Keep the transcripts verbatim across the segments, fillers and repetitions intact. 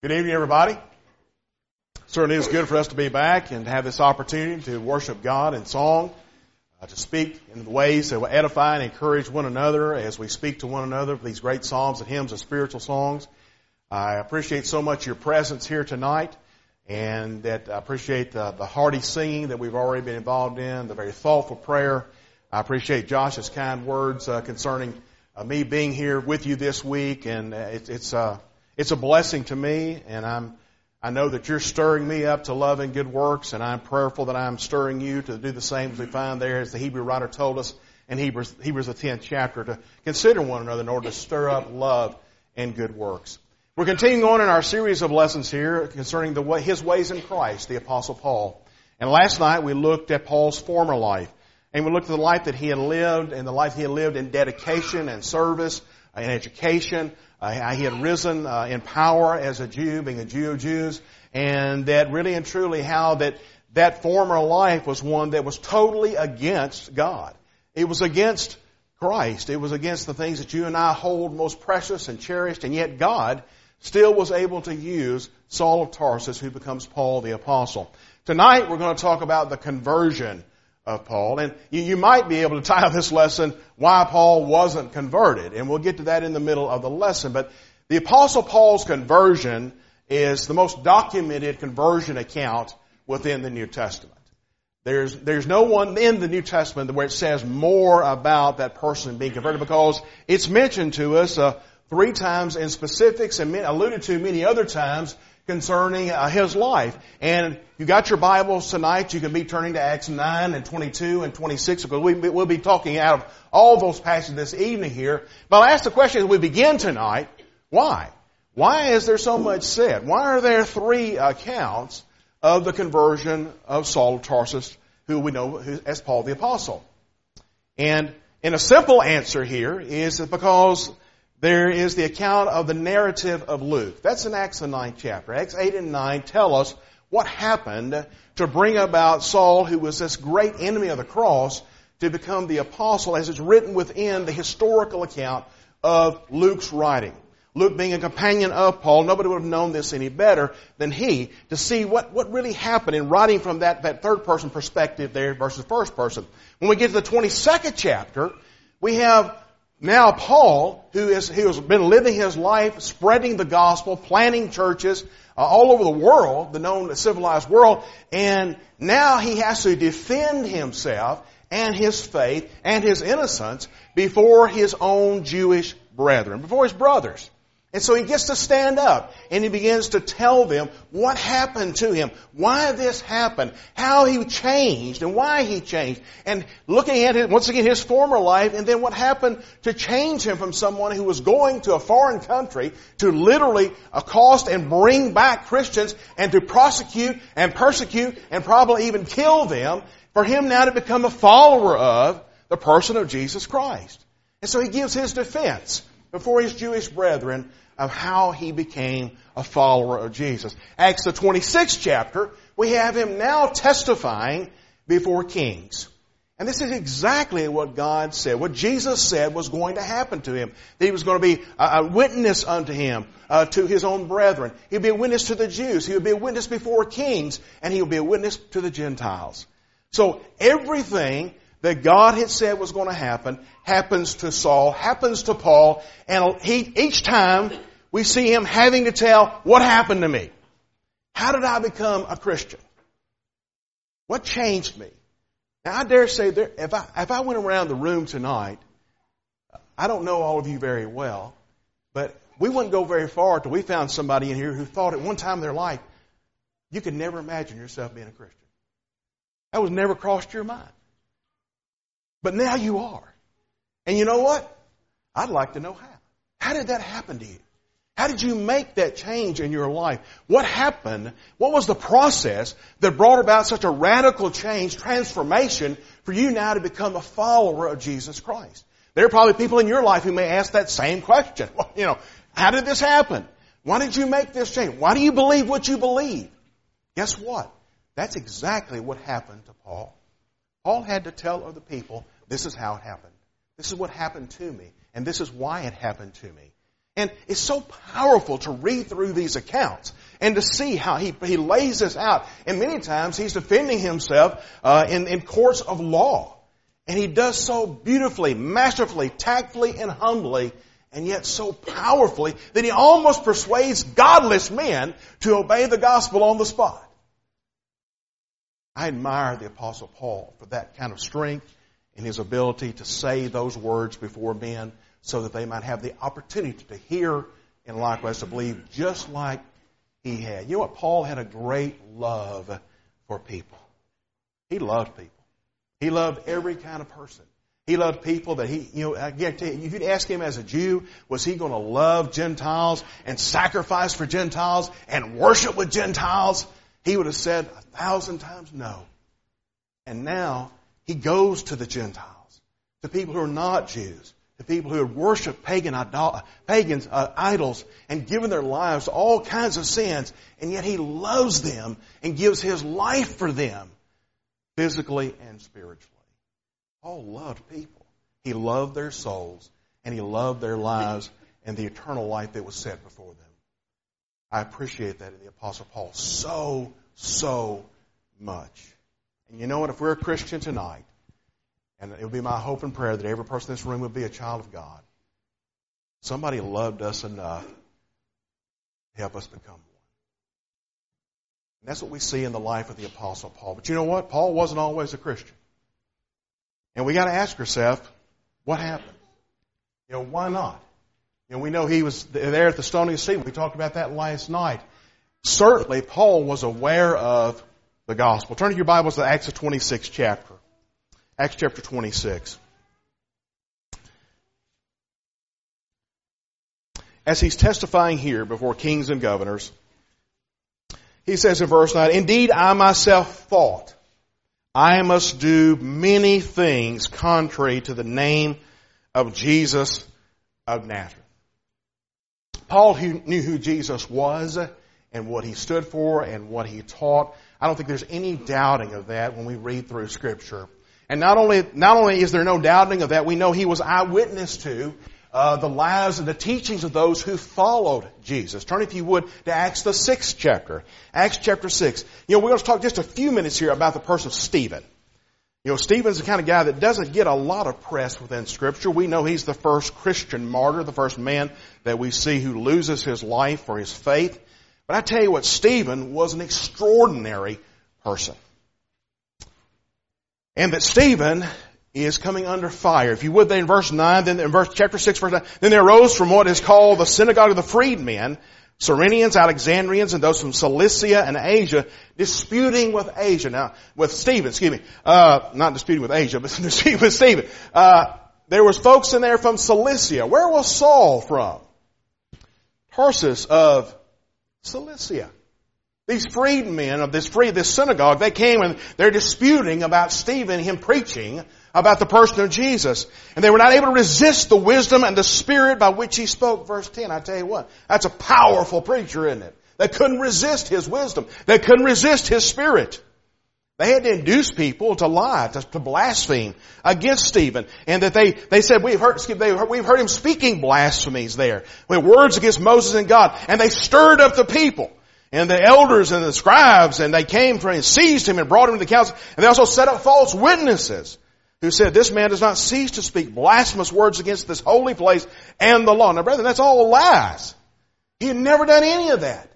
Good evening, everybody. It certainly is good for us to be back and to have this opportunity to worship God in song, uh, to speak in the ways that will edify and encourage one another as we speak to one another of these great psalms and hymns and spiritual songs. I appreciate so much your presence here tonight, and that I appreciate the, the hearty singing that we've already been involved in, the very thoughtful prayer. I appreciate Josh's kind words uh, concerning uh, me being here with you this week, and it, it's... Uh, It's a blessing to me, and I'm, I know that you're stirring me up to love and good works, and I'm prayerful that I'm stirring you to do the same as we find there, as the Hebrew writer told us in Hebrews, Hebrews the tenth chapter, to consider one another in order to stir up love and good works. We're continuing on in our series of lessons here concerning the way, his ways in Christ, the Apostle Paul. And last night we looked at Paul's former life, and we looked at the life that he had lived, and the life he had lived in dedication and service and education. Uh, he had risen uh, in power as a Jew, being a Jew of Jews, and that really and truly how that that former life was one that was totally against God. It was against Christ. It was against the things that you and I hold most precious and cherished, and yet God still was able to use Saul of Tarsus, who becomes Paul the Apostle. Tonight we're going to talk about the conversion of Paul, and you, you might be able to tie this lesson why Paul wasn't converted, and we'll get to that in the middle of the lesson. But the Apostle Paul's conversion is the most documented conversion account within the New Testament. There's there's no one in the New Testament where it says more about that person being converted, because it's mentioned to us uh, three times in specifics and alluded to many other times concerning uh, his life. And you got your Bibles tonight, you can be turning to Acts nine and twenty-two and twenty-six, because we, we'll be talking out of all those passages this evening here. But I'll ask the question as we begin tonight, why? Why is there so much said? Why are there three accounts of the conversion of Saul of Tarsus, who we know as Paul the Apostle? And, and a simple answer here is that because there is the account of the narrative of Luke. That's in Acts the ninth chapter. Acts eight and nine tell us what happened to bring about Saul, who was this great enemy of the cross, to become the apostle, as it's written within the historical account of Luke's writing. Luke, being a companion of Paul, nobody would have known this any better than he, to see what, what really happened in writing from that, that third-person perspective there versus first-person. When we get to the twenty-second chapter, we have now Paul, who is, who has been living his life, spreading the gospel, planting churches uh, all over the world, the known civilized world, and now he has to defend himself and his faith and his innocence before his own Jewish brethren, before his brothers. And so he gets to stand up and he begins to tell them what happened to him, why this happened, how he changed and why he changed. And looking at his, once again, his former life, and then what happened to change him from someone who was going to a foreign country to literally accost and bring back Christians and to prosecute and persecute and probably even kill them, for him now to become a follower of the person of Jesus Christ. And so he gives his defense before his Jewish brethren of how he became a follower of Jesus. Acts the twenty-sixth chapter, we have him now testifying before kings. And this is exactly what God said, what Jesus said was going to happen to him. That he was going to be a witness unto him, uh, to his own brethren. He'd be a witness to the Jews. He would be a witness before kings, and he would be a witness to the Gentiles. So everything that God had said was going to happen, happens to Saul, happens to Paul, and he, each time we see him having to tell, what happened to me? How did I become a Christian? What changed me? Now I dare say, there, if I, if I went around the room tonight, I don't know all of you very well, but we wouldn't go very far till we found somebody in here who thought at one time in their life, you could never imagine yourself being a Christian. That was never crossed your mind. But now you are. And you know what? I'd like to know how. How did that happen to you? How did you make that change in your life? What happened? What was the process that brought about such a radical change, transformation, for you now to become a follower of Jesus Christ? There are probably people in your life who may ask that same question. Well, you know, how did this happen? Why did you make this change? Why do you believe what you believe? Guess what? That's exactly what happened to Paul. Paul had to tell other people, this is how it happened. This is what happened to me, and this is why it happened to me. And it's so powerful to read through these accounts and to see how he, he lays this out. And many times he's defending himself uh, in, in courts of law. And he does so beautifully, masterfully, tactfully, and humbly, and yet so powerfully that he almost persuades godless men to obey the gospel on the spot. I admire the Apostle Paul for that kind of strength and his ability to say those words before men so that they might have the opportunity to hear and likewise to believe just like he had. You know what? Paul had a great love for people. He loved people. He loved every kind of person. He loved people that he, you know, I guarantee you, if you'd ask him as a Jew, was he going to love Gentiles and sacrifice for Gentiles and worship with Gentiles? He would have said a thousand times no. And now he goes to the Gentiles, to people who are not Jews, to people who had worshipped pagan idol, pagans, uh, idols and given their lives to all kinds of sins. And yet he loves them and gives his life for them, physically and spiritually. Paul loved people. He loved their souls, and he loved their lives and the eternal life that was set before them. I appreciate that in the Apostle Paul so, so much. And you know what? If we're a Christian tonight, and it would be my hope and prayer that every person in this room would be a child of God, somebody loved us enough to help us become one. And that's what we see in the life of the Apostle Paul. But you know what? Paul wasn't always a Christian. And we got to ask ourselves, what happened? You know, why not? You know, we know he was there at the stoning of Stephen. We talked about that last night. Certainly, Paul was aware of the gospel. Turn to your Bibles to Acts the twenty-sixth chapter. Acts chapter twenty-six. As he's testifying here before kings and governors, he says in verse nine, "Indeed, I myself thought I must do many things contrary to the name of Jesus of Nazareth." Paul knew who Jesus was and what he stood for and what he taught. I don't think there's any doubting of that when we read through Scripture. And not only, not only is there no doubting of that, we know he was eyewitness to uh, the lives and the teachings of those who followed Jesus. Turn, if you would, to Acts the sixth chapter. Acts chapter six. You know, we're going to talk just a few minutes here about the person Stephen. You know, Stephen's the kind of guy that doesn't get a lot of press within Scripture. We know he's the first Christian martyr, the first man that we see who loses his life for his faith. But I tell you what, Stephen was an extraordinary person. And that Stephen is coming under fire. If you would, then in verse nine, then in verse chapter six, verse nine, "Then there arose from what is called the synagogue of the freedmen, Cyrenians, Alexandrians, and those from Cilicia and Asia, disputing with Asia." Now, with Stephen, excuse me, uh, not disputing with Asia, but disputing with Stephen. Uh, there was folks in there from Cilicia. Where was Saul from? Tarsus of Cilicia. These freedmen of this free, this synagogue, they came and they're disputing about Stephen, him preaching about the person of Jesus. And they were not able to resist the wisdom and the spirit by which he spoke. Verse ten, I tell you what, that's a powerful preacher, isn't it? They couldn't resist his wisdom. They couldn't resist his spirit. They had to induce people to lie, to, to blaspheme against Stephen. And that they, they said, we've heard, they, we've heard him speaking blasphemies there. With words against Moses and God. And they stirred up the people. And the elders and the scribes, and they came for him and seized him and brought him to the council. And they also set up false witnesses who said, "This man does not cease to speak blasphemous words against this holy place and the law." Now, brethren, that's all lies. He had never done any of that.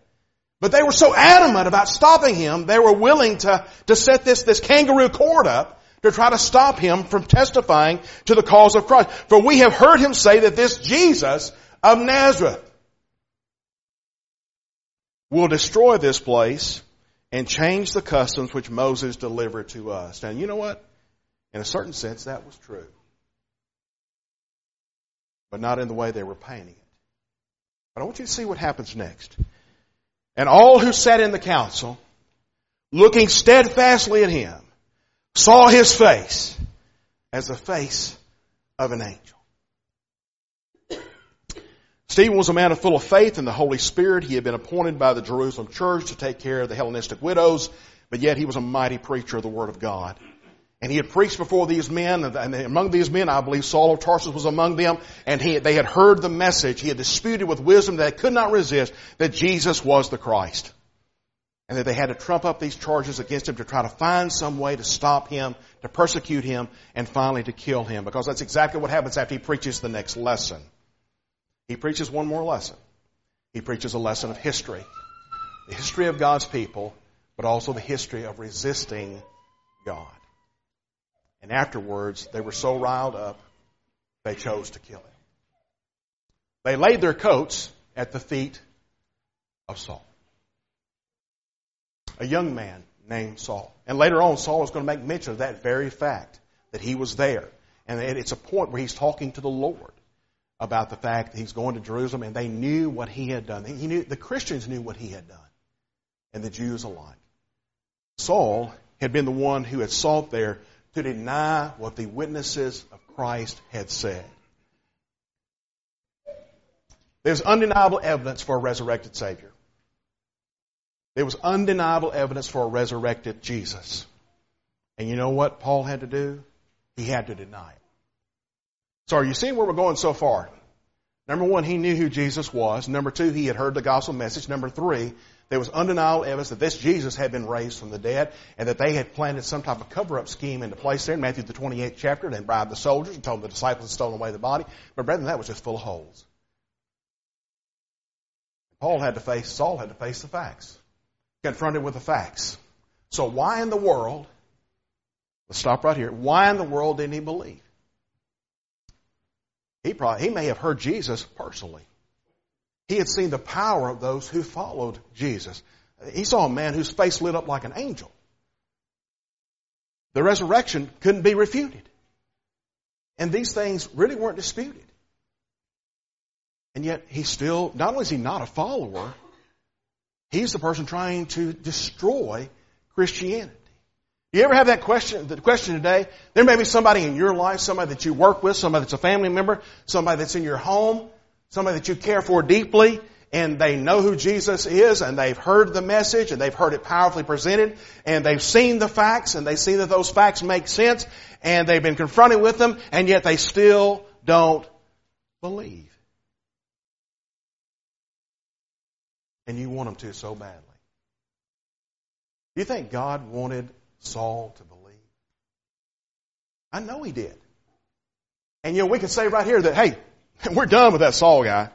But they were so adamant about stopping him, they were willing to, to set this, this kangaroo court up to try to stop him from testifying to the cause of Christ. "For we have heard him say that this Jesus of Nazareth will destroy this place and change the customs which Moses delivered to us." Now, you know what? In a certain sense, that was true. But not in the way they were painting it. But I want you to see what happens next. "And all who sat in the council, looking steadfastly at him, saw his face as the face of an angel." Stephen was a man full of faith and the Holy Spirit. He had been appointed by the Jerusalem church to take care of the Hellenistic widows, but yet he was a mighty preacher of the Word of God. And he had preached before these men, and among these men, I believe Saul of Tarsus was among them, and he, they had heard the message. He had disputed with wisdom that they could not resist that Jesus was the Christ, and that they had to trump up these charges against him to try to find some way to stop him, to persecute him, and finally to kill him, because that's exactly what happens after he preaches the next lesson. He preaches one more lesson. He preaches a lesson of history, the history of God's people, but also the history of resisting God. And afterwards, they were so riled up, they chose to kill him. They laid their coats at the feet of Saul, a young man named Saul. And later on, Saul is going to make mention of that very fact, that he was there. And it's a point where he's talking to the Lord about the fact that he's going to Jerusalem, and they knew what he had done. He knew, the Christians knew what he had done, and the Jews alike. Saul had been the one who had sought there to deny what the witnesses of Christ had said. There's undeniable evidence for a resurrected Savior. There was undeniable evidence for a resurrected Jesus. And you know what Paul had to do? He had to deny it. So are you seeing where we're going so far? Number one, he knew who Jesus was. Number two, he had heard the gospel message. Number three, there was undeniable evidence that this Jesus had been raised from the dead, and that they had planted some type of cover-up scheme into place there in Matthew the twenty-eighth chapter. They bribed the soldiers and told the disciples to stole away the body. But brethren, that was just full of holes. Paul had to face, Saul had to face the facts, confronted with the facts. So why in the world, let's stop right here, why in the world didn't he believe? He probably, he may have heard Jesus personally. He had seen the power of those who followed Jesus. He saw a man whose face lit up like an angel. The resurrection couldn't be refuted. And these things really weren't disputed. And yet he still, not only is he not a follower, he's the person trying to destroy Christianity. You ever have that question, the question today? There may be somebody in your life, somebody that you work with, somebody that's a family member, somebody that's in your home, somebody that you care for deeply, and they know who Jesus is, and they've heard the message, and they've heard it powerfully presented, and they've seen the facts, and they see that those facts make sense, and they've been confronted with them, and yet they still don't believe. And you want them to so badly. Do you think God wanted Saul to believe? I know he did. And you know, we can say right here that, hey, we're done with that Saul guy.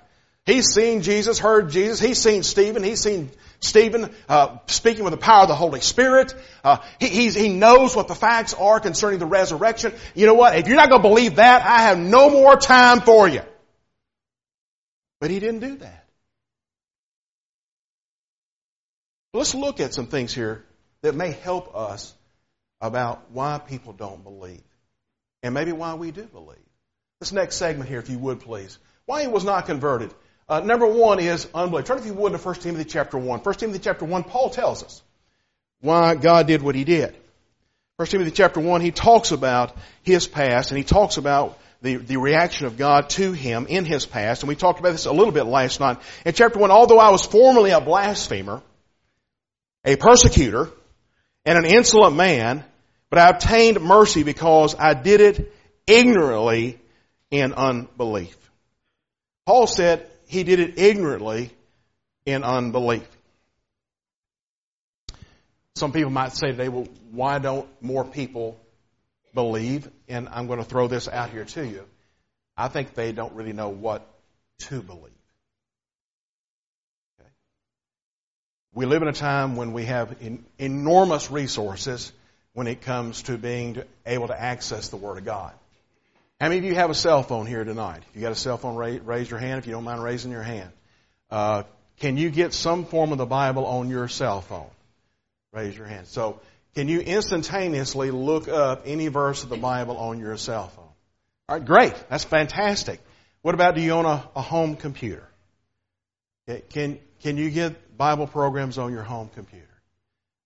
He's seen Jesus, heard Jesus. He's seen Stephen. He's seen Stephen uh, speaking with the power of the Holy Spirit. Uh, he, he's, he knows what the facts are concerning the resurrection. You know what? If you're not going to believe that, I have no more time for you. But he didn't do that. Let's look at some things here that may help us about why people don't believe, and maybe why we do believe. This next segment here, if you would, please. Why he was not converted. Uh, number one is unbelief. Turn, if you would, to First Timothy chapter one. First Timothy chapter one, Paul tells us why God did what he did. First Timothy chapter one, he talks about his past, and he talks about the, the reaction of God to him in his past. And we talked about this a little bit last night. In chapter one, although I was formerly a blasphemer, a persecutor, and an insolent man, but I obtained mercy because I did it ignorantly in unbelief. Paul said he did it ignorantly in unbelief. Some people might say today, well, why don't more people believe? And I'm going to throw this out here to you. I think they don't really know what to believe. We live in a time when we have in, enormous resources when it comes to being able to access the Word of God. How many of you have a cell phone here tonight? If you got a cell phone, raise, raise your hand. If you don't mind raising your hand. Uh, can you get some form of the Bible on your cell phone? Raise your hand. So can you instantaneously look up any verse of the Bible on your cell phone? All right, great. That's fantastic. What about, do you own a, a home computer? Can, can you get Bible programs on your home computer?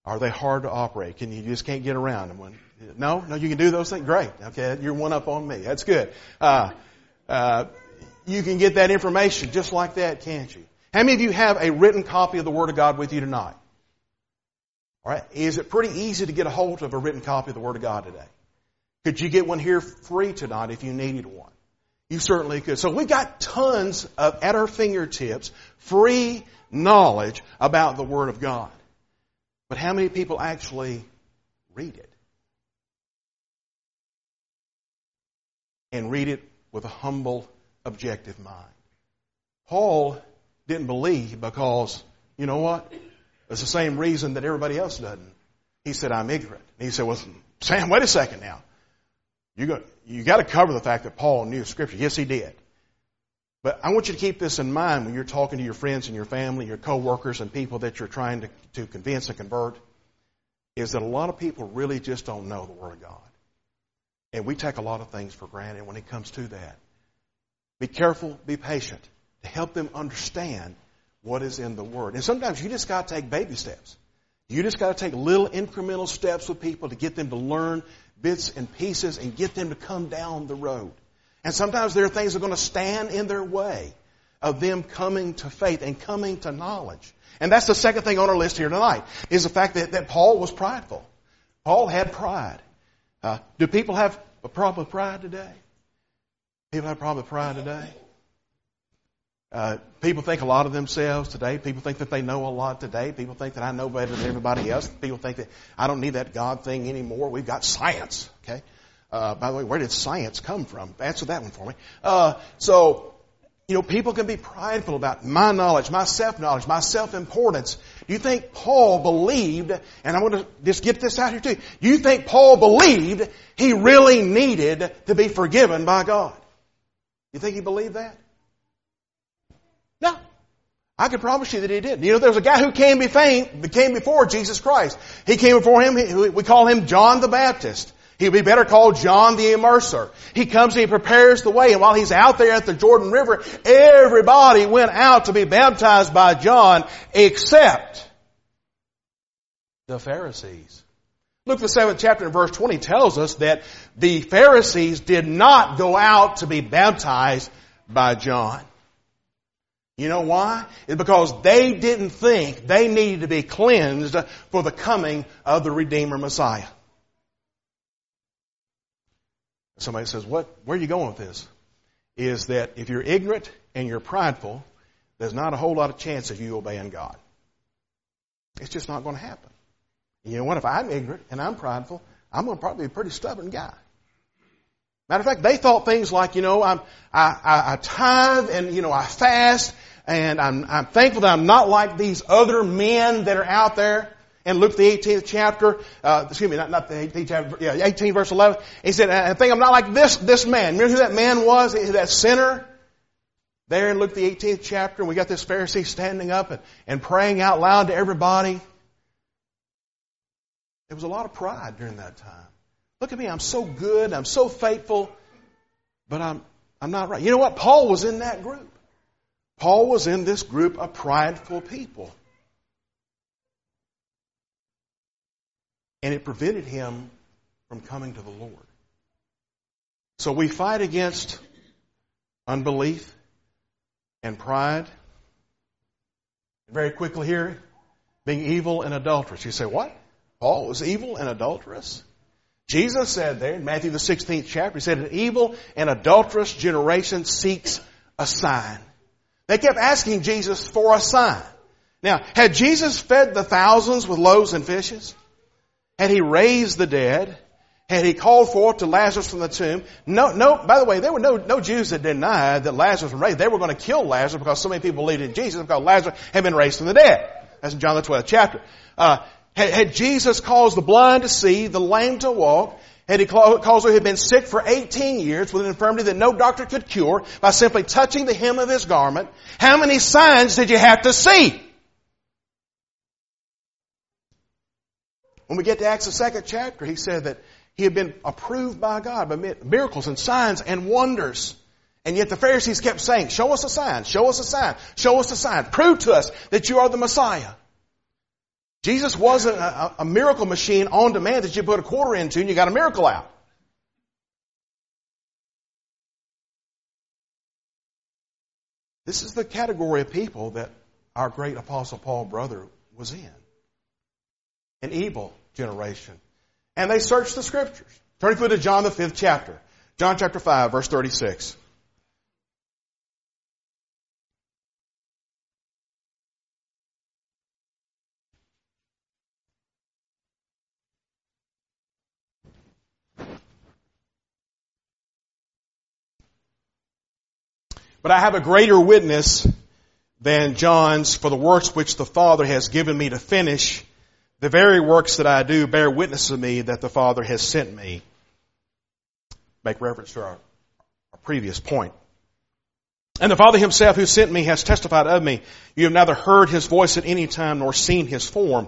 Are they hard to operate? Can you, you just can't get around them? When, no? No, you can do those things? Great. Okay, you're one up on me. That's good. Uh, uh, you can get that information just like that, can't you? How many of you have a written copy of the Word of God with you tonight? All right. Is it pretty easy to get a hold of a written copy of the Word of God today? Could you get one here free tonight if you needed one? You certainly could. So we got tons of, at our fingertips, free knowledge about the Word of God. But how many people actually read it? And read it with a humble, objective mind. Paul didn't believe because, you know what? It's the same reason that everybody else doesn't. He said, I'm ignorant. And he said, well, Sam, wait a second now. You got, you got to cover the fact that Paul knew Scripture. Yes, he did. But I want you to keep this in mind when you're talking to your friends and your family, your coworkers, and people that you're trying to, to convince and convert, is that a lot of people really just don't know the Word of God. And we take a lot of things for granted when it comes to that. Be careful, be patient, to help them understand what is in the Word. And sometimes you just got to take baby steps. You just got to take little incremental steps with people to get them to learn bits and pieces and get them to come down the road. And sometimes there are things that are going to stand in their way of them coming to faith and coming to knowledge. And that's the second thing on our list here tonight, is the fact that, that Paul was prideful. Paul had pride. Uh, do people have a problem with pride today? People have a problem with pride today? Uh, people think a lot of themselves today. People think that they know a lot today. People think that I know better than everybody else. People think that I don't need that God thing anymore. We've got science. Okay. Uh, by the way, where did science come from? Answer that one for me. Uh, so, you know, people can be prideful about my knowledge, my self-knowledge, my self-importance. Do you think Paul believed, and I want to just get this out here too, do you think Paul believed he really needed to be forgiven by God? You think he believed that? No. I can promise you that he didn't. You know, there was a guy who came before Jesus Christ. He came before him. We call him John the Baptist. He would be better called John the Immerser. He comes and he prepares the way. And while he's out there at the Jordan River, everybody went out to be baptized by John except the Pharisees. Luke, the seventh chapter and verse twenty tells us that the Pharisees did not go out to be baptized by John. You know why? It's because they didn't think they needed to be cleansed for the coming of the Redeemer Messiah. Somebody says, "What? Where are you going with this?" Is that if you're ignorant and you're prideful, there's not a whole lot of chance of you obeying God. It's just not going to happen. You know what? If I'm ignorant and I'm prideful, I'm going to probably be a pretty stubborn guy. Matter of fact, they thought things like, you know, I'm, I, I, I tithe and, you know, I fast. And I'm, I'm thankful that I'm not like these other men that are out there. In Luke the eighteenth chapter, uh, excuse me, not, not the eighteenth chapter, yeah, eighteen verse eleven. He said, I think I'm not like this, this man. Remember who that man was? That sinner? There in Luke the eighteenth chapter, and we got this Pharisee standing up and, and praying out loud to everybody. There was a lot of pride during that time. Look at me, I'm so good, I'm so faithful, but I'm, I'm not right. You know what? Paul was in that group. Paul was in this group of prideful people. And it prevented him from coming to the Lord. So we fight against unbelief and pride. Very quickly here, being evil and adulterous. You say, what? Paul was evil and adulterous? Jesus said there in Matthew the sixteenth chapter, he said, an evil and adulterous generation seeks a sign. They kept asking Jesus for a sign. Now, had Jesus fed the thousands with loaves and fishes? Had he raised the dead? Had he called forth to Lazarus from the tomb? No, no, by the way, there were no, no Jews that denied that Lazarus was raised. They were going to kill Lazarus because so many people believed in Jesus because Lazarus had been raised from the dead. That's in John the twelfth chapter. Uh, had, had Jesus caused the blind to see, the lame to walk, had he caused who had been sick for eighteen years with an infirmity that no doctor could cure by simply touching the hem of his garment, how many signs did you have to see? When we get to Acts the second chapter, he said that he had been approved by God by miracles and signs and wonders. And yet the Pharisees kept saying, show us a sign, show us a sign, show us a sign. Prove to us that you are the Messiah. Jesus wasn't a, a miracle machine on demand that you put a quarter into and you got a miracle out. This is the category of people that our great Apostle Paul brother was in. An evil generation. And they searched the Scriptures. Turn if you to John, the fifth chapter. John chapter five, verse thirty-six. But I have a greater witness than John's, for the works which the Father has given me to finish, the very works that I do bear witness of me that the Father has sent me. Make reference to our, our previous point. And the Father himself who sent me has testified of me. You have neither heard his voice at any time nor seen his form,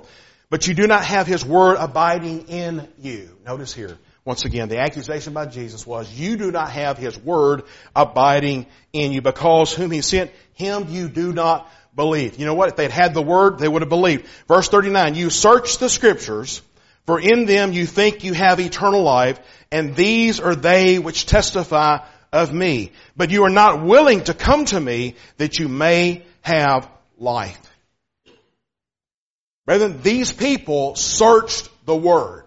but you do not have his word abiding in you. Notice here. Once again, the accusation by Jesus was, you do not have his word abiding in you, because whom he sent, him you do not believe. You know what? If they'd had the word, they would have believed. Verse thirty-nine, you search the scriptures, for in them you think you have eternal life, and these are they which testify of me. But you are not willing to come to me that you may have life. Brethren, these people searched the word,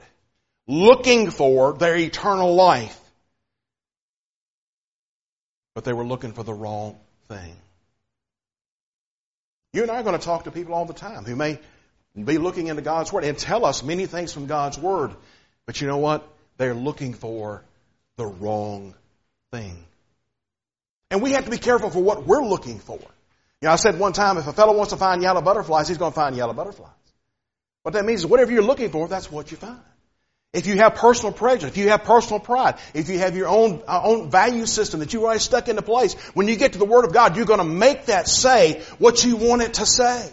looking for their eternal life. But they were looking for the wrong thing. You and I are going to talk to people all the time who may be looking into God's Word and tell us many things from God's Word. But you know what? They're looking for the wrong thing. And we have to be careful for what we're looking for. You know, I said one time, if a fellow wants to find yellow butterflies, he's going to find yellow butterflies. What that means is whatever you're looking for, that's what you find. If you have personal prejudice, if you have personal pride, if you have your own uh, own value system that you are stuck into place, when you get to the Word of God, you're going to make that say what you want it to say.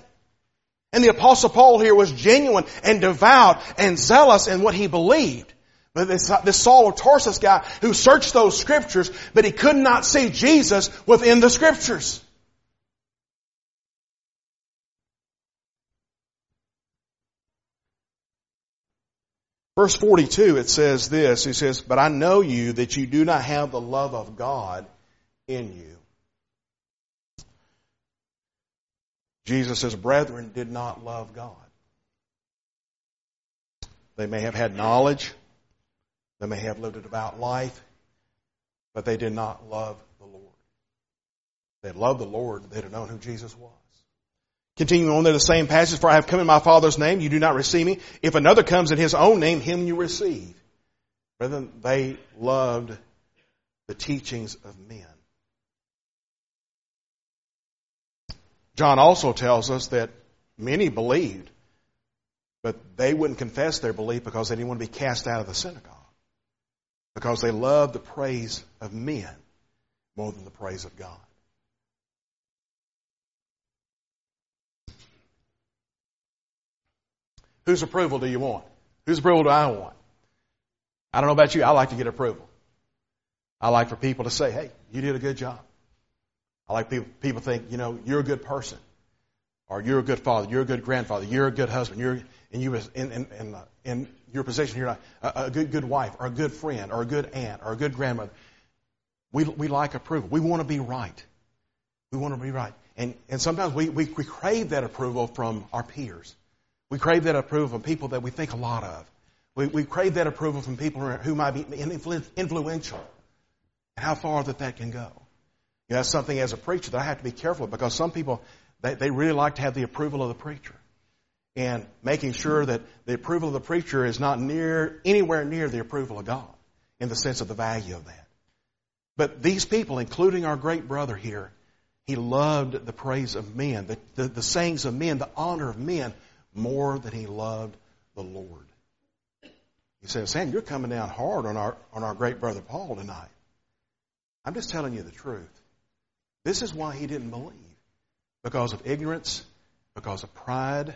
And the Apostle Paul here was genuine and devout and zealous in what he believed. But this, this Saul of Tarsus guy who searched those Scriptures, but he could not see Jesus within the Scriptures. Verse forty-two, it says this. He says, but I know you that you do not have the love of God in you. Jesus says, brethren did not love God. They may have had knowledge. They may have lived a devout life. But they did not love the Lord. If they loved the Lord, they'd have known who Jesus was. Continuing on there, the same passage, for I have come in my Father's name, you do not receive me. If another comes in his own name, him you receive. Brethren, they loved the teachings of men. John also tells us that many believed, but they wouldn't confess their belief because they didn't want to be cast out of the synagogue. Because they loved the praise of men more than the praise of God. Whose approval do you want? Whose approval do I want? I don't know about you. I like to get approval. I like for people to say, hey, you did a good job. I like people, people think, you know, you're a good person. Or you're a good father. You're a good grandfather. You're a good husband. You're and you was in, in, in, in your position. You're not a, a good, good wife or a good friend or a good aunt or a good grandmother. We, we like approval. We want to be right. We want to be right. And, and sometimes we, we, we crave that approval from our peers. We crave that approval from people that we think a lot of. We, we crave that approval from people who might be influential. And how far that that can go. You know, that's something as a preacher that I have to be careful of, because some people, they, they really like to have the approval of the preacher. And making sure that the approval of the preacher is not near anywhere near the approval of God in the sense of the value of that. But these people, including our great brother here, he loved the praise of men, the, the, the sayings of men, the honor of men, more than he loved the Lord. He says, Sam, you're coming down hard on our on our great brother Paul tonight. I'm just telling you the truth. This is why he didn't believe. Because of ignorance, because of pride,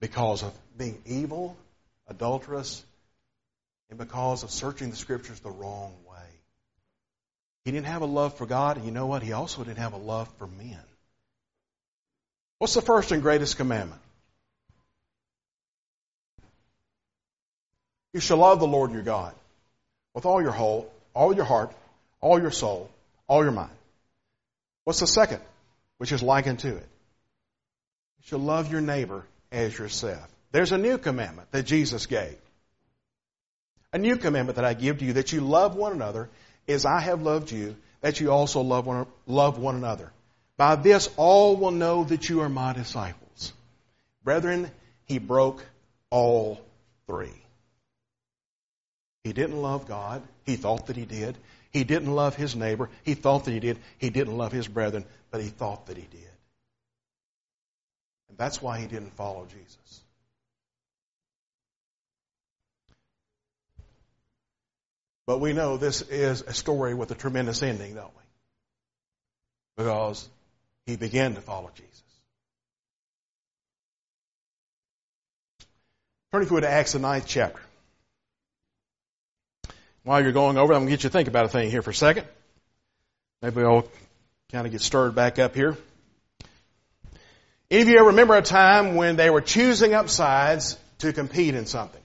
because of being evil, adulterous, and because of searching the Scriptures the wrong way. He didn't have a love for God, and you know what? He also didn't have a love for men. What's the first and greatest commandment? You shall love the Lord your God with all your whole, all your heart, all your soul, all your mind. What's the second, which is likened to it? You shall love your neighbor as yourself. There's a new commandment that Jesus gave. A new commandment that I give to you, that you love one another as I have loved you, that you also love one, love one another. By this all will know that you are my disciples. Brethren, he broke all three. He didn't love God. He thought that he did. He didn't love his neighbor. He thought that he did. He didn't love his brethren, but he thought that he did. And that's why he didn't follow Jesus. But we know this is a story with a tremendous ending, don't we? Because he began to follow Jesus. Turn if you would to Acts, the ninth chapter. While you're going over, I'm going to get you to think about a thing here for a second. Maybe I'll kind of get stirred back up here. Any of you ever remember a time when they were choosing up sides to compete in something?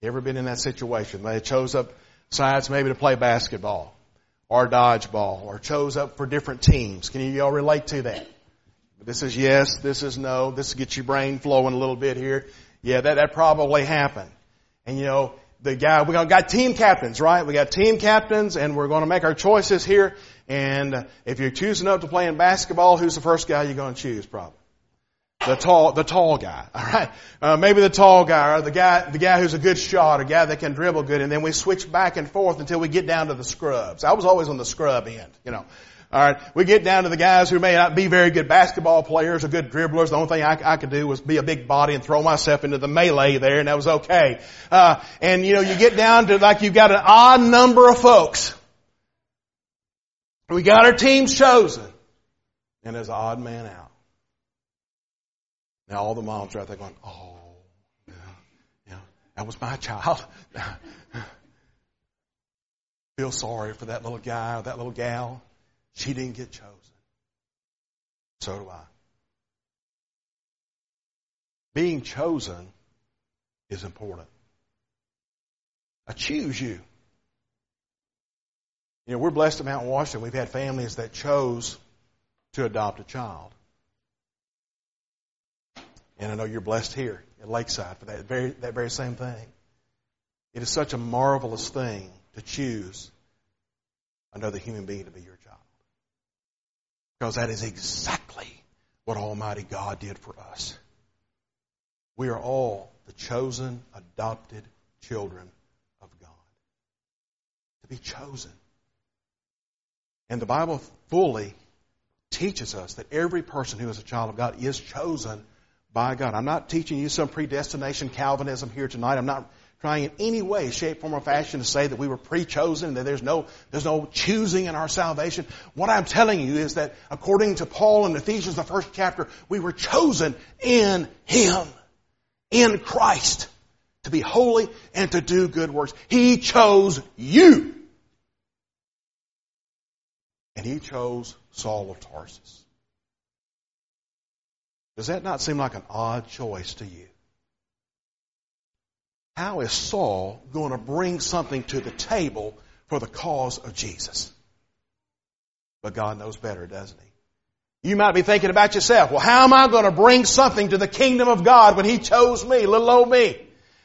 Ever been in that situation? They chose up sides maybe to play basketball or dodgeball, or chose up for different teams. Can you all relate to that? This is yes, this is no. This gets your brain flowing a little bit here. Yeah, that, that probably happened. And you know, the guy, we got team captains, right? We got team captains, and we're going to make our choices here. And if you're choosing up to play in basketball, who's the first guy you're going to choose? Probably the tall, the tall guy. All right, uh, maybe the tall guy, or the guy, the guy who's a good shot, a guy that can dribble good. And then we switch back and forth until we get down to the scrubs. I was always on the scrub end, you know. All right, we get down to the guys who may not be very good basketball players or good dribblers. The only thing I, I could do was be a big body and throw myself into the melee there, and that was okay. Uh, and you know, you get down to like you've got an odd number of folks. We got our team chosen, and there's an odd man out. Now all the moms are out there going, "Oh, yeah, yeah, that was my child." Feel sorry for that little guy or that little gal. She didn't get chosen. So do I. Being chosen is important. I choose you. You know, we're blessed at Mount Washington. We've had families that chose to adopt a child. And I know you're blessed here at Lakeside for that very, that very same thing. It is such a marvelous thing to choose another human being to be your child. Because that is exactly what Almighty God did for us. We are all the chosen, adopted children of God. To be chosen. And the Bible fully teaches us that every person who is a child of God is chosen by God. I'm not teaching you some predestination Calvinism here tonight. I'm not trying in any way, shape, form, or fashion to say that we were pre-chosen, that there's no, there's no choosing in our salvation. What I'm telling you is that according to Paul in Ephesians, the first chapter, we were chosen in Him, in Christ, to be holy and to do good works. He chose you. And He chose Saul of Tarsus. Does that not seem like an odd choice to you? How is Saul going to bring something to the table for the cause of Jesus? But God knows better, doesn't He? You might be thinking about yourself, well, how am I going to bring something to the kingdom of God when He chose me, little old me?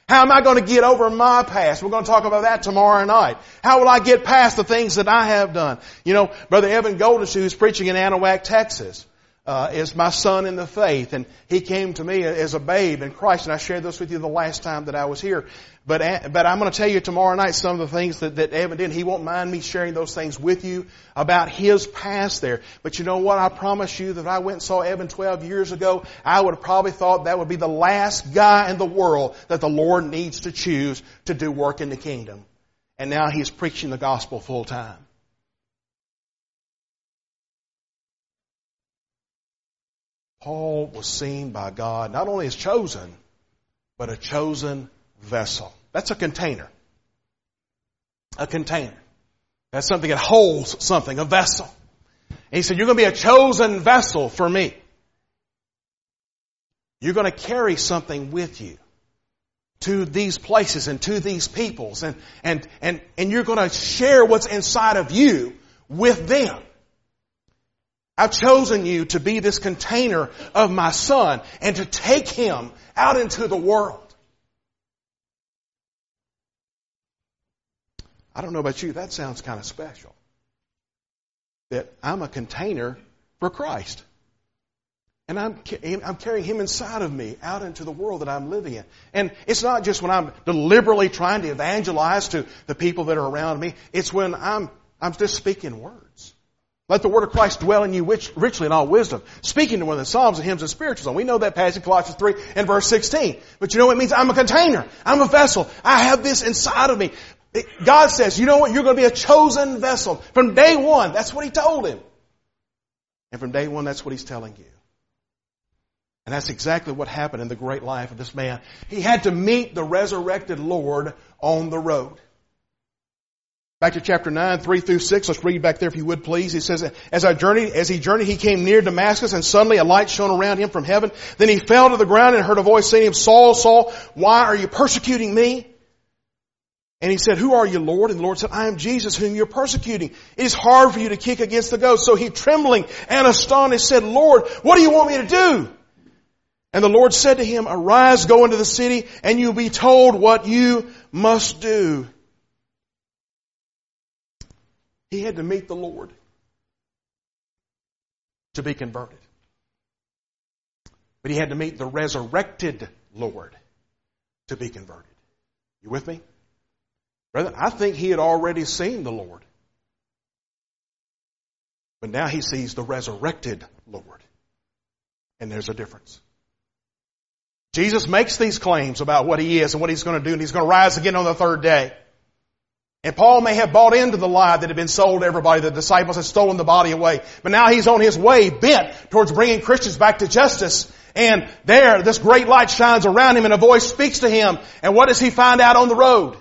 How am I going to get over my past? We're going to talk about that tomorrow night. How will I get past the things that I have done? You know, Brother Evan Golden, who's preaching in Anahuac, Texas, Uh, is my son in the faith, and he came to me as a babe in Christ, and I shared this with you the last time that I was here. But but I'm going to tell you tomorrow night some of the things that, that Evan did. He won't mind me sharing those things with you about his past there. But you know what? I promise you that if I went and saw Evan twelve years ago, I would have probably thought that would be the last guy in the world that the Lord needs to choose to do work in the kingdom. And now he's preaching the gospel full time. Paul was seen by God not only as chosen, but a chosen vessel. That's a container. A container. That's something that holds something, a vessel. And he said, you're going to be a chosen vessel for me. You're going to carry something with you to these places and to these peoples. And, and, and, and you're going to share what's inside of you with them. I've chosen you to be this container of my son and to take him out into the world. I don't know about you, that sounds kind of special. That I'm a container for Christ. And I'm, I'm carrying Him inside of me, out into the world that I'm living in. And it's not just when I'm deliberately trying to evangelize to the people that are around me. It's when I'm, I'm just speaking words. Let the word of Christ dwell in you rich, richly in all wisdom. Speaking to one of the psalms and hymns and spiritual songs. We know that passage, Colossians three and verse sixteen. But you know what it means? I'm a container. I'm a vessel. I have this inside of me. It, God says, you know what? You're going to be a chosen vessel. From day one, that's what He told him. And from day one, that's what He's telling you. And that's exactly what happened in the great life of this man. He had to meet the resurrected Lord on the road. Back to chapter nine, three through six. Let's read back there if you would, please. He says, as I journeyed, as he journeyed, he came near Damascus, and suddenly a light shone around him from heaven. Then he fell to the ground and heard a voice saying to him, Saul, Saul, why are you persecuting me? And he said, who are you, Lord? And the Lord said, I am Jesus, whom you're persecuting. It is hard for you to kick against the goats. So he, trembling and astonished, said, Lord, what do you want me to do? And the Lord said to him, arise, go into the city, and you'll be told what you must do. He had to meet the Lord to be converted. But he had to meet the resurrected Lord to be converted. You with me? Brethren, I think he had already seen the Lord. But now he sees the resurrected Lord. And there's a difference. Jesus makes these claims about what He is and what He's going to do, and He's going to rise again on the third day. And Paul may have bought into the lie that had been sold to everybody. The disciples had stolen the body away. But now he's on his way, bent towards bringing Christians back to justice. And there, this great light shines around him, and a voice speaks to him. And what does he find out on the road?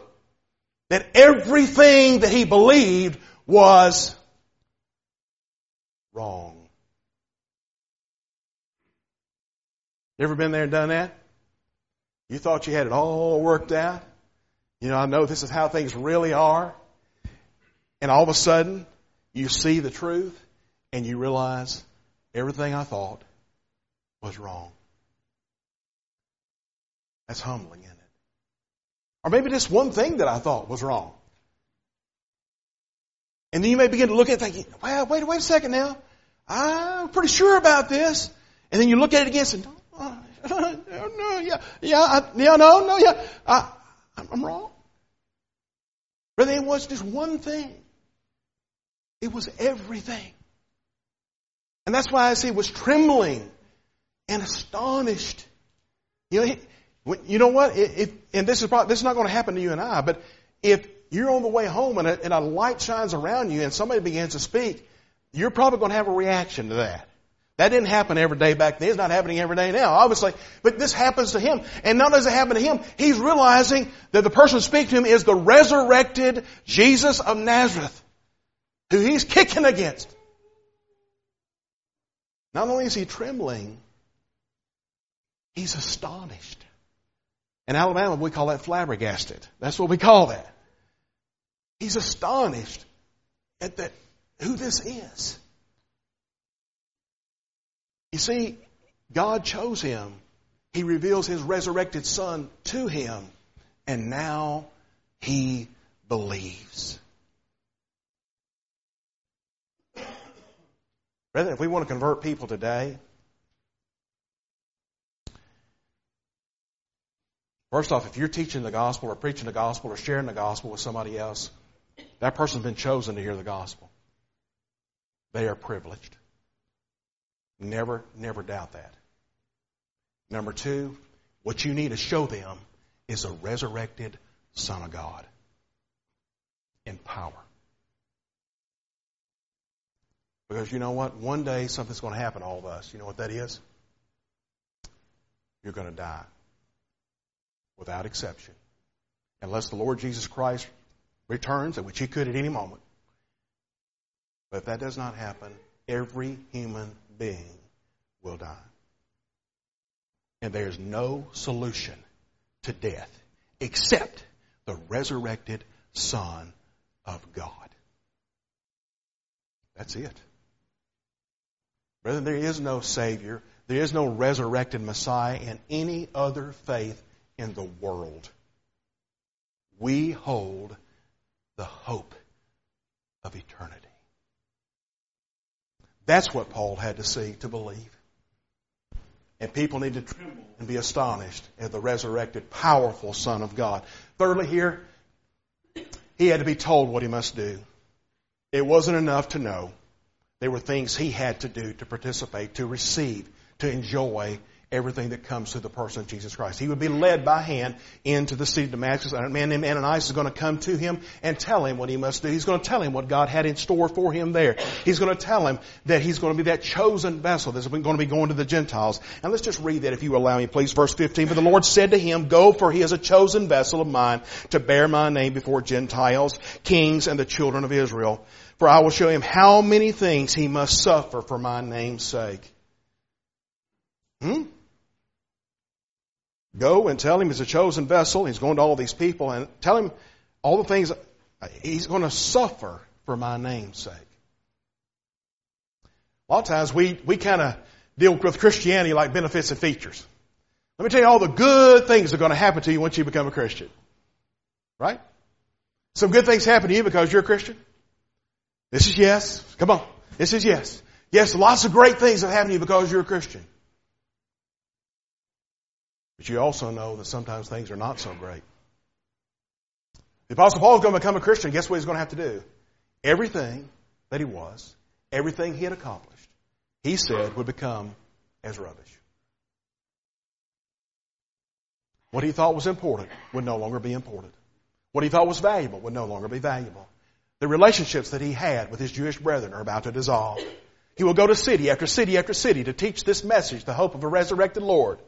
That everything that he believed was wrong. You ever been there and done that? You thought you had it all worked out. You know, I know this is how things really are. And all of a sudden, you see the truth and you realize everything I thought was wrong. That's humbling, isn't it? Or maybe just one thing that I thought was wrong. And then you may begin to look at it thinking, well, wait, wait a second now. I'm pretty sure about this. And then you look at it again and say, no, yeah, yeah, I, yeah, no, no, yeah, I, I'm wrong. But it was just one thing. It was everything. And that's why I say was trembling and astonished. You know, you know what? If, and this is probably, this is not going to happen to you and I, but if you're on the way home and a, and a light shines around you and somebody begins to speak, you're probably going to have a reaction to that. That didn't happen every day back then. It's not happening every day now, obviously. But this happens to him. And not only does it happen to him, he's realizing that the person speaking to him is the resurrected Jesus of Nazareth, who he's kicking against. Not only is he trembling, he's astonished. In Alabama, we call that flabbergasted. That's what we call that. He's astonished at the, who this is. You see, God chose him. He reveals His resurrected Son to him. And now he believes. Brethren, if we want to convert people today, first off, if you're teaching the gospel or preaching the gospel or sharing the gospel with somebody else, that person's been chosen to hear the gospel. They are privileged. Never, never doubt that. Number two, what you need to show them is the resurrected Son of God in power. Because you know what? One day something's going to happen to all of us. You know what that is? You're going to die. Without exception. Unless the Lord Jesus Christ returns, at which He could at any moment. But if that does not happen, every human being will die. And there's no solution to death except the resurrected Son of God. That's it. Brethren, there is no Savior, there is no resurrected Messiah in any other faith in the world. We hold the hope of eternity. That's what Paul had to see to believe. And people need to tremble and be astonished at the resurrected, powerful Son of God. Thirdly here, he had to be told what he must do. It wasn't enough to know. There were things he had to do to participate, to receive, to enjoy everything that comes through the person of Jesus Christ. He would be led by hand into the city of Damascus. A man named Ananias is going to come to him and tell him what he must do. He's going to tell him what God had in store for him there. He's going to tell him that he's going to be that chosen vessel that's going to be going to the Gentiles. And let's just read that if you allow me, please. Verse fifteen, "For the Lord said to him, Go, for he is a chosen vessel of mine to bear my name before Gentiles, kings, and the children of Israel. For I will show him how many things he must suffer for my name's sake." Hmm? Go and tell him he's a chosen vessel. He's going to all these people and tell him all the things he's going to suffer for my name's sake. A lot of times we, we kind of deal with Christianity like benefits and features. Let me tell you all the good things that are going to happen to you once you become a Christian. Right? Some good things happen to you because you're a Christian. This is yes. Come on. This is yes. Yes, lots of great things that happen to you because you're a Christian. But you also know that sometimes things are not so great. The Apostle Paul is going to become a Christian. Guess what he's going to have to do? Everything that he was, everything he had accomplished, he said would become as rubbish. What he thought was important would no longer be important. What he thought was valuable would no longer be valuable. The relationships that he had with his Jewish brethren are about to dissolve. He will go to city after city after city to teach this message, the hope of a resurrected Lord.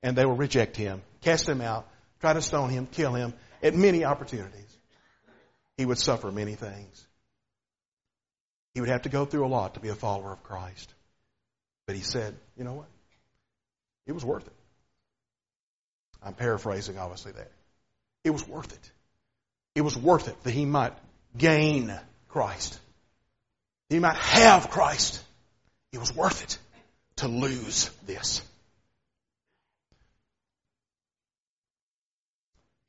And they will reject him, cast him out, try to stone him, kill him. At many opportunities, he would suffer many things. He would have to go through a lot to be a follower of Christ. But he said, you know what? It was worth it. I'm paraphrasing, obviously, there. It was worth it. It was worth it that he might gain Christ. That he might have Christ. It was worth it to lose this.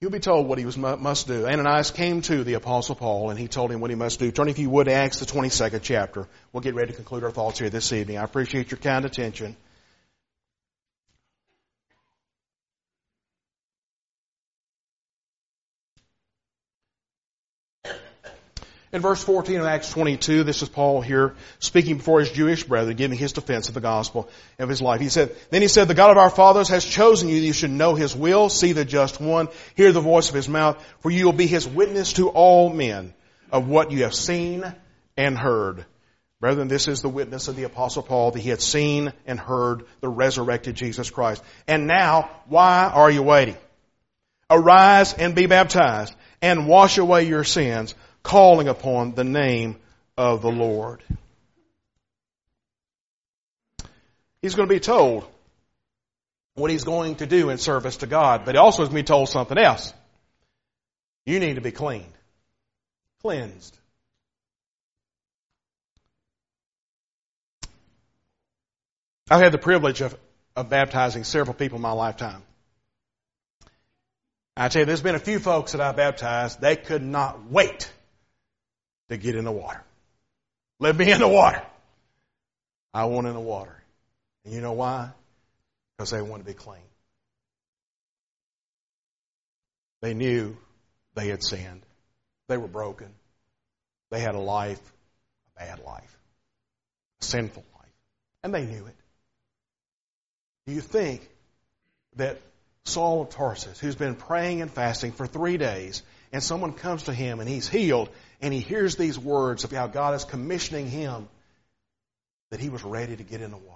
He'll be told what he was, must do. Ananias came to the Apostle Paul, and he told him what he must do. Turn, if you would, to Acts, the twenty-second chapter. We'll get ready to conclude our thoughts here this evening. I appreciate your kind attention. In verse fourteen of Acts twenty-two, this is Paul here speaking before his Jewish brethren, giving his defense of the gospel of his life. He said, Then he said, The God of our fathers has chosen you that you should know his will, see the just one, hear the voice of his mouth, for you will be his witness to all men of what you have seen and heard. Brethren, this is the witness of the Apostle Paul that he had seen and heard the resurrected Jesus Christ. And now, why are you waiting? Arise and be baptized and wash away your sins, calling upon the name of the Lord. He's going to be told what he's going to do in service to God, but he also is going to be told something else. You need to be clean. Cleansed. I've had the privilege of, of baptizing several people in my lifetime. I tell you, there's been a few folks that I baptized, they could not wait to get in the water. Let me in the water. I want in the water. And you know why? Because they want to be clean. They knew they had sinned. They were broken. They had a life, a bad life, a sinful life. And they knew it. Do you think that Saul of Tarsus, who's been praying and fasting for three days, and someone comes to him and he's healed, and he hears these words of how God is commissioning him, that he was ready to get in the water?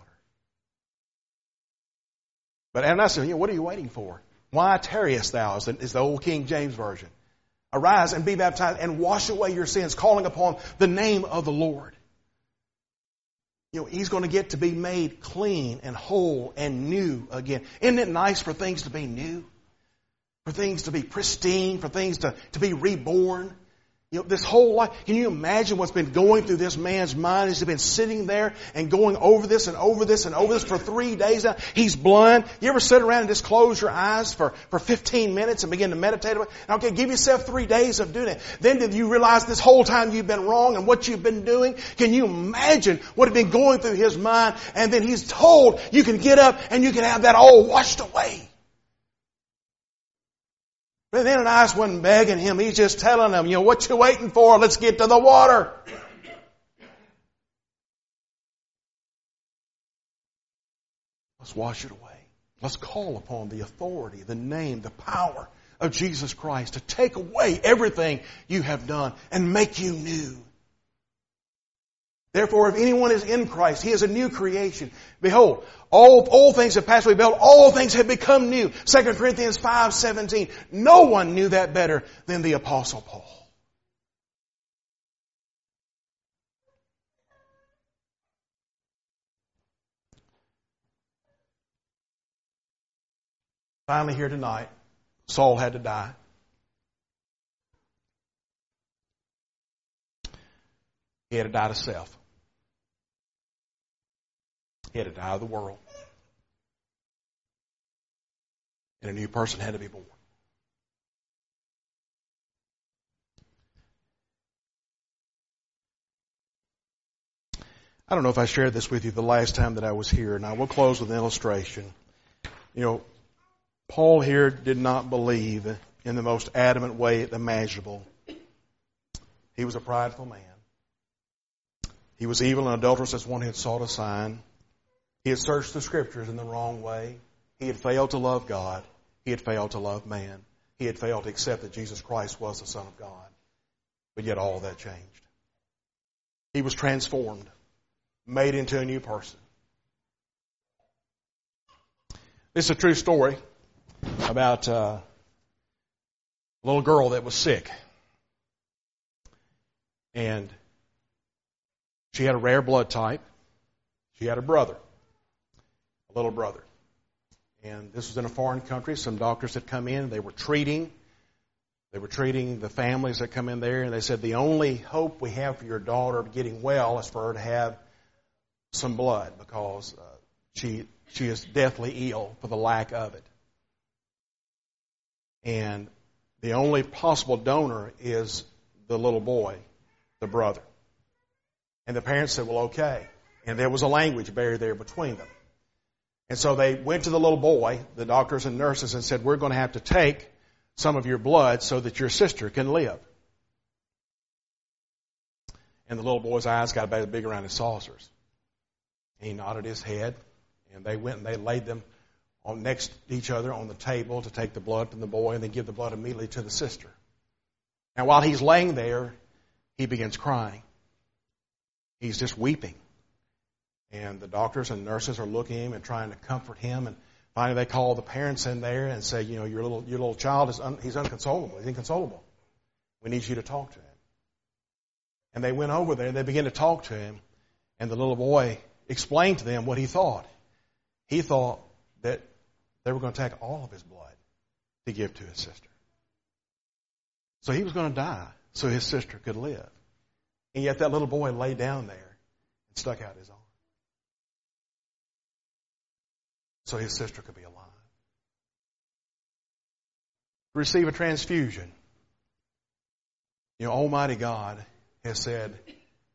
But Ananias said, what are you waiting for? Why tarriest thou, is the, is the old King James Version. Arise and be baptized and wash away your sins, calling upon the name of the Lord. You know, he's going to get to be made clean and whole and new again. Isn't it nice for things to be new? For things to be pristine, for things to, to be reborn? You know, this whole life, can you imagine what's been going through this man's mind? He's been sitting there and going over this and over this and over this for three days now. He's blind. You ever sit around and just close your eyes for, for fifteen minutes and begin to meditate about it? Okay, give yourself three days of doing it. Then did you realize this whole time you've been wrong and what you've been doing? Can you imagine what had been going through his mind? And then he's told you can get up and you can have that all washed away. But Ananias wasn't begging him. He's just telling him, you know, what you waiting for? Let's get to the water. Let's wash it away. Let's call upon the authority, the name, the power of Jesus Christ to take away everything you have done and make you new. Therefore, if anyone is in Christ, he is a new creation. Behold, all, all things have passed away. Behold, all things have become new. Second Corinthians five seventeen. No one knew that better than the Apostle Paul. Finally here tonight, Saul had to die. He had to die to self. He had to die of the world. And a new person had to be born. I don't know if I shared this with you the last time that I was here, and I will close with an illustration. You know, Paul here did not believe in the most adamant way imaginable. He was a prideful man. He was evil and adulterous as one who had sought a sign. He had searched the Scriptures in the wrong way. He had failed to love God. He had failed to love man. He had failed to accept that Jesus Christ was the Son of God. But yet all that changed. He was transformed, made into a new person. This is a true story about uh, a little girl that was sick. And she had a rare blood type. She had a brother, a little brother. And this was in a foreign country. Some doctors had come in. They were treating. They were treating the families that come in there. And they said, the only hope we have for your daughter getting well is for her to have some blood because uh, she she is deathly ill for the lack of it. And the only possible donor is the little boy, the brother. And the parents said, well, okay. And there was a language barrier there between them. And so they went to the little boy, the doctors and nurses, and said, we're going to have to take some of your blood so that your sister can live. And the little boy's eyes got about big around his saucers. He nodded his head, and they went and they laid them on next to each other on the table to take the blood from the boy and then give the blood immediately to the sister. Now, while he's laying there, he begins crying. He's just weeping. And the doctors and nurses are looking at him and trying to comfort him. And finally they call the parents in there and say, you know, your little your little child, is un, he's inconsolable. He's inconsolable. We need you to talk to him. And they went over there and they began to talk to him. And the little boy explained to them what he thought. He thought that they were going to take all of his blood to give to his sister. So he was going to die so his sister could live. And yet that little boy lay down there and stuck out his arm so his sister could be alive. Receive a transfusion. You know, Almighty God has said,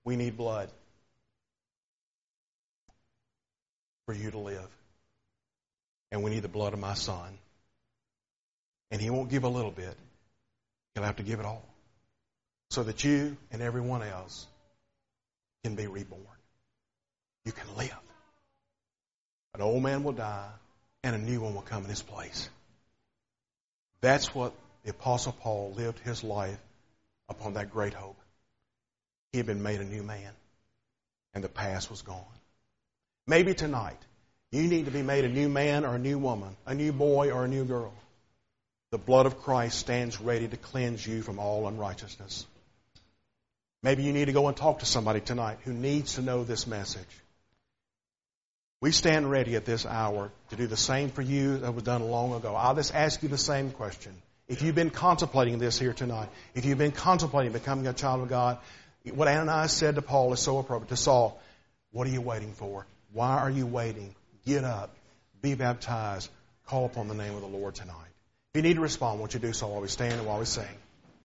we need blood for you to live. And we need the blood of my son. And he won't give a little bit. He'll have to give it all. So that you and everyone else can be reborn. You can live. An old man will die, and a new one will come in his place. That's what the Apostle Paul lived his life upon, that great hope. He had been made a new man, and the past was gone. Maybe tonight, you need to be made a new man or a new woman, a new boy or a new girl. The blood of Christ stands ready to cleanse you from all unrighteousness. Maybe you need to go and talk to somebody tonight who needs to know this message. We stand ready at this hour to do the same for you that was done long ago. I'll just ask you the same question. If you've been contemplating this here tonight, if you've been contemplating becoming a child of God, what Ananias said to Paul is so appropriate. To Saul, what are you waiting for? Why are you waiting? Get up, be baptized, call upon the name of the Lord tonight. If you need to respond, won't you do so while we stand and while we sing?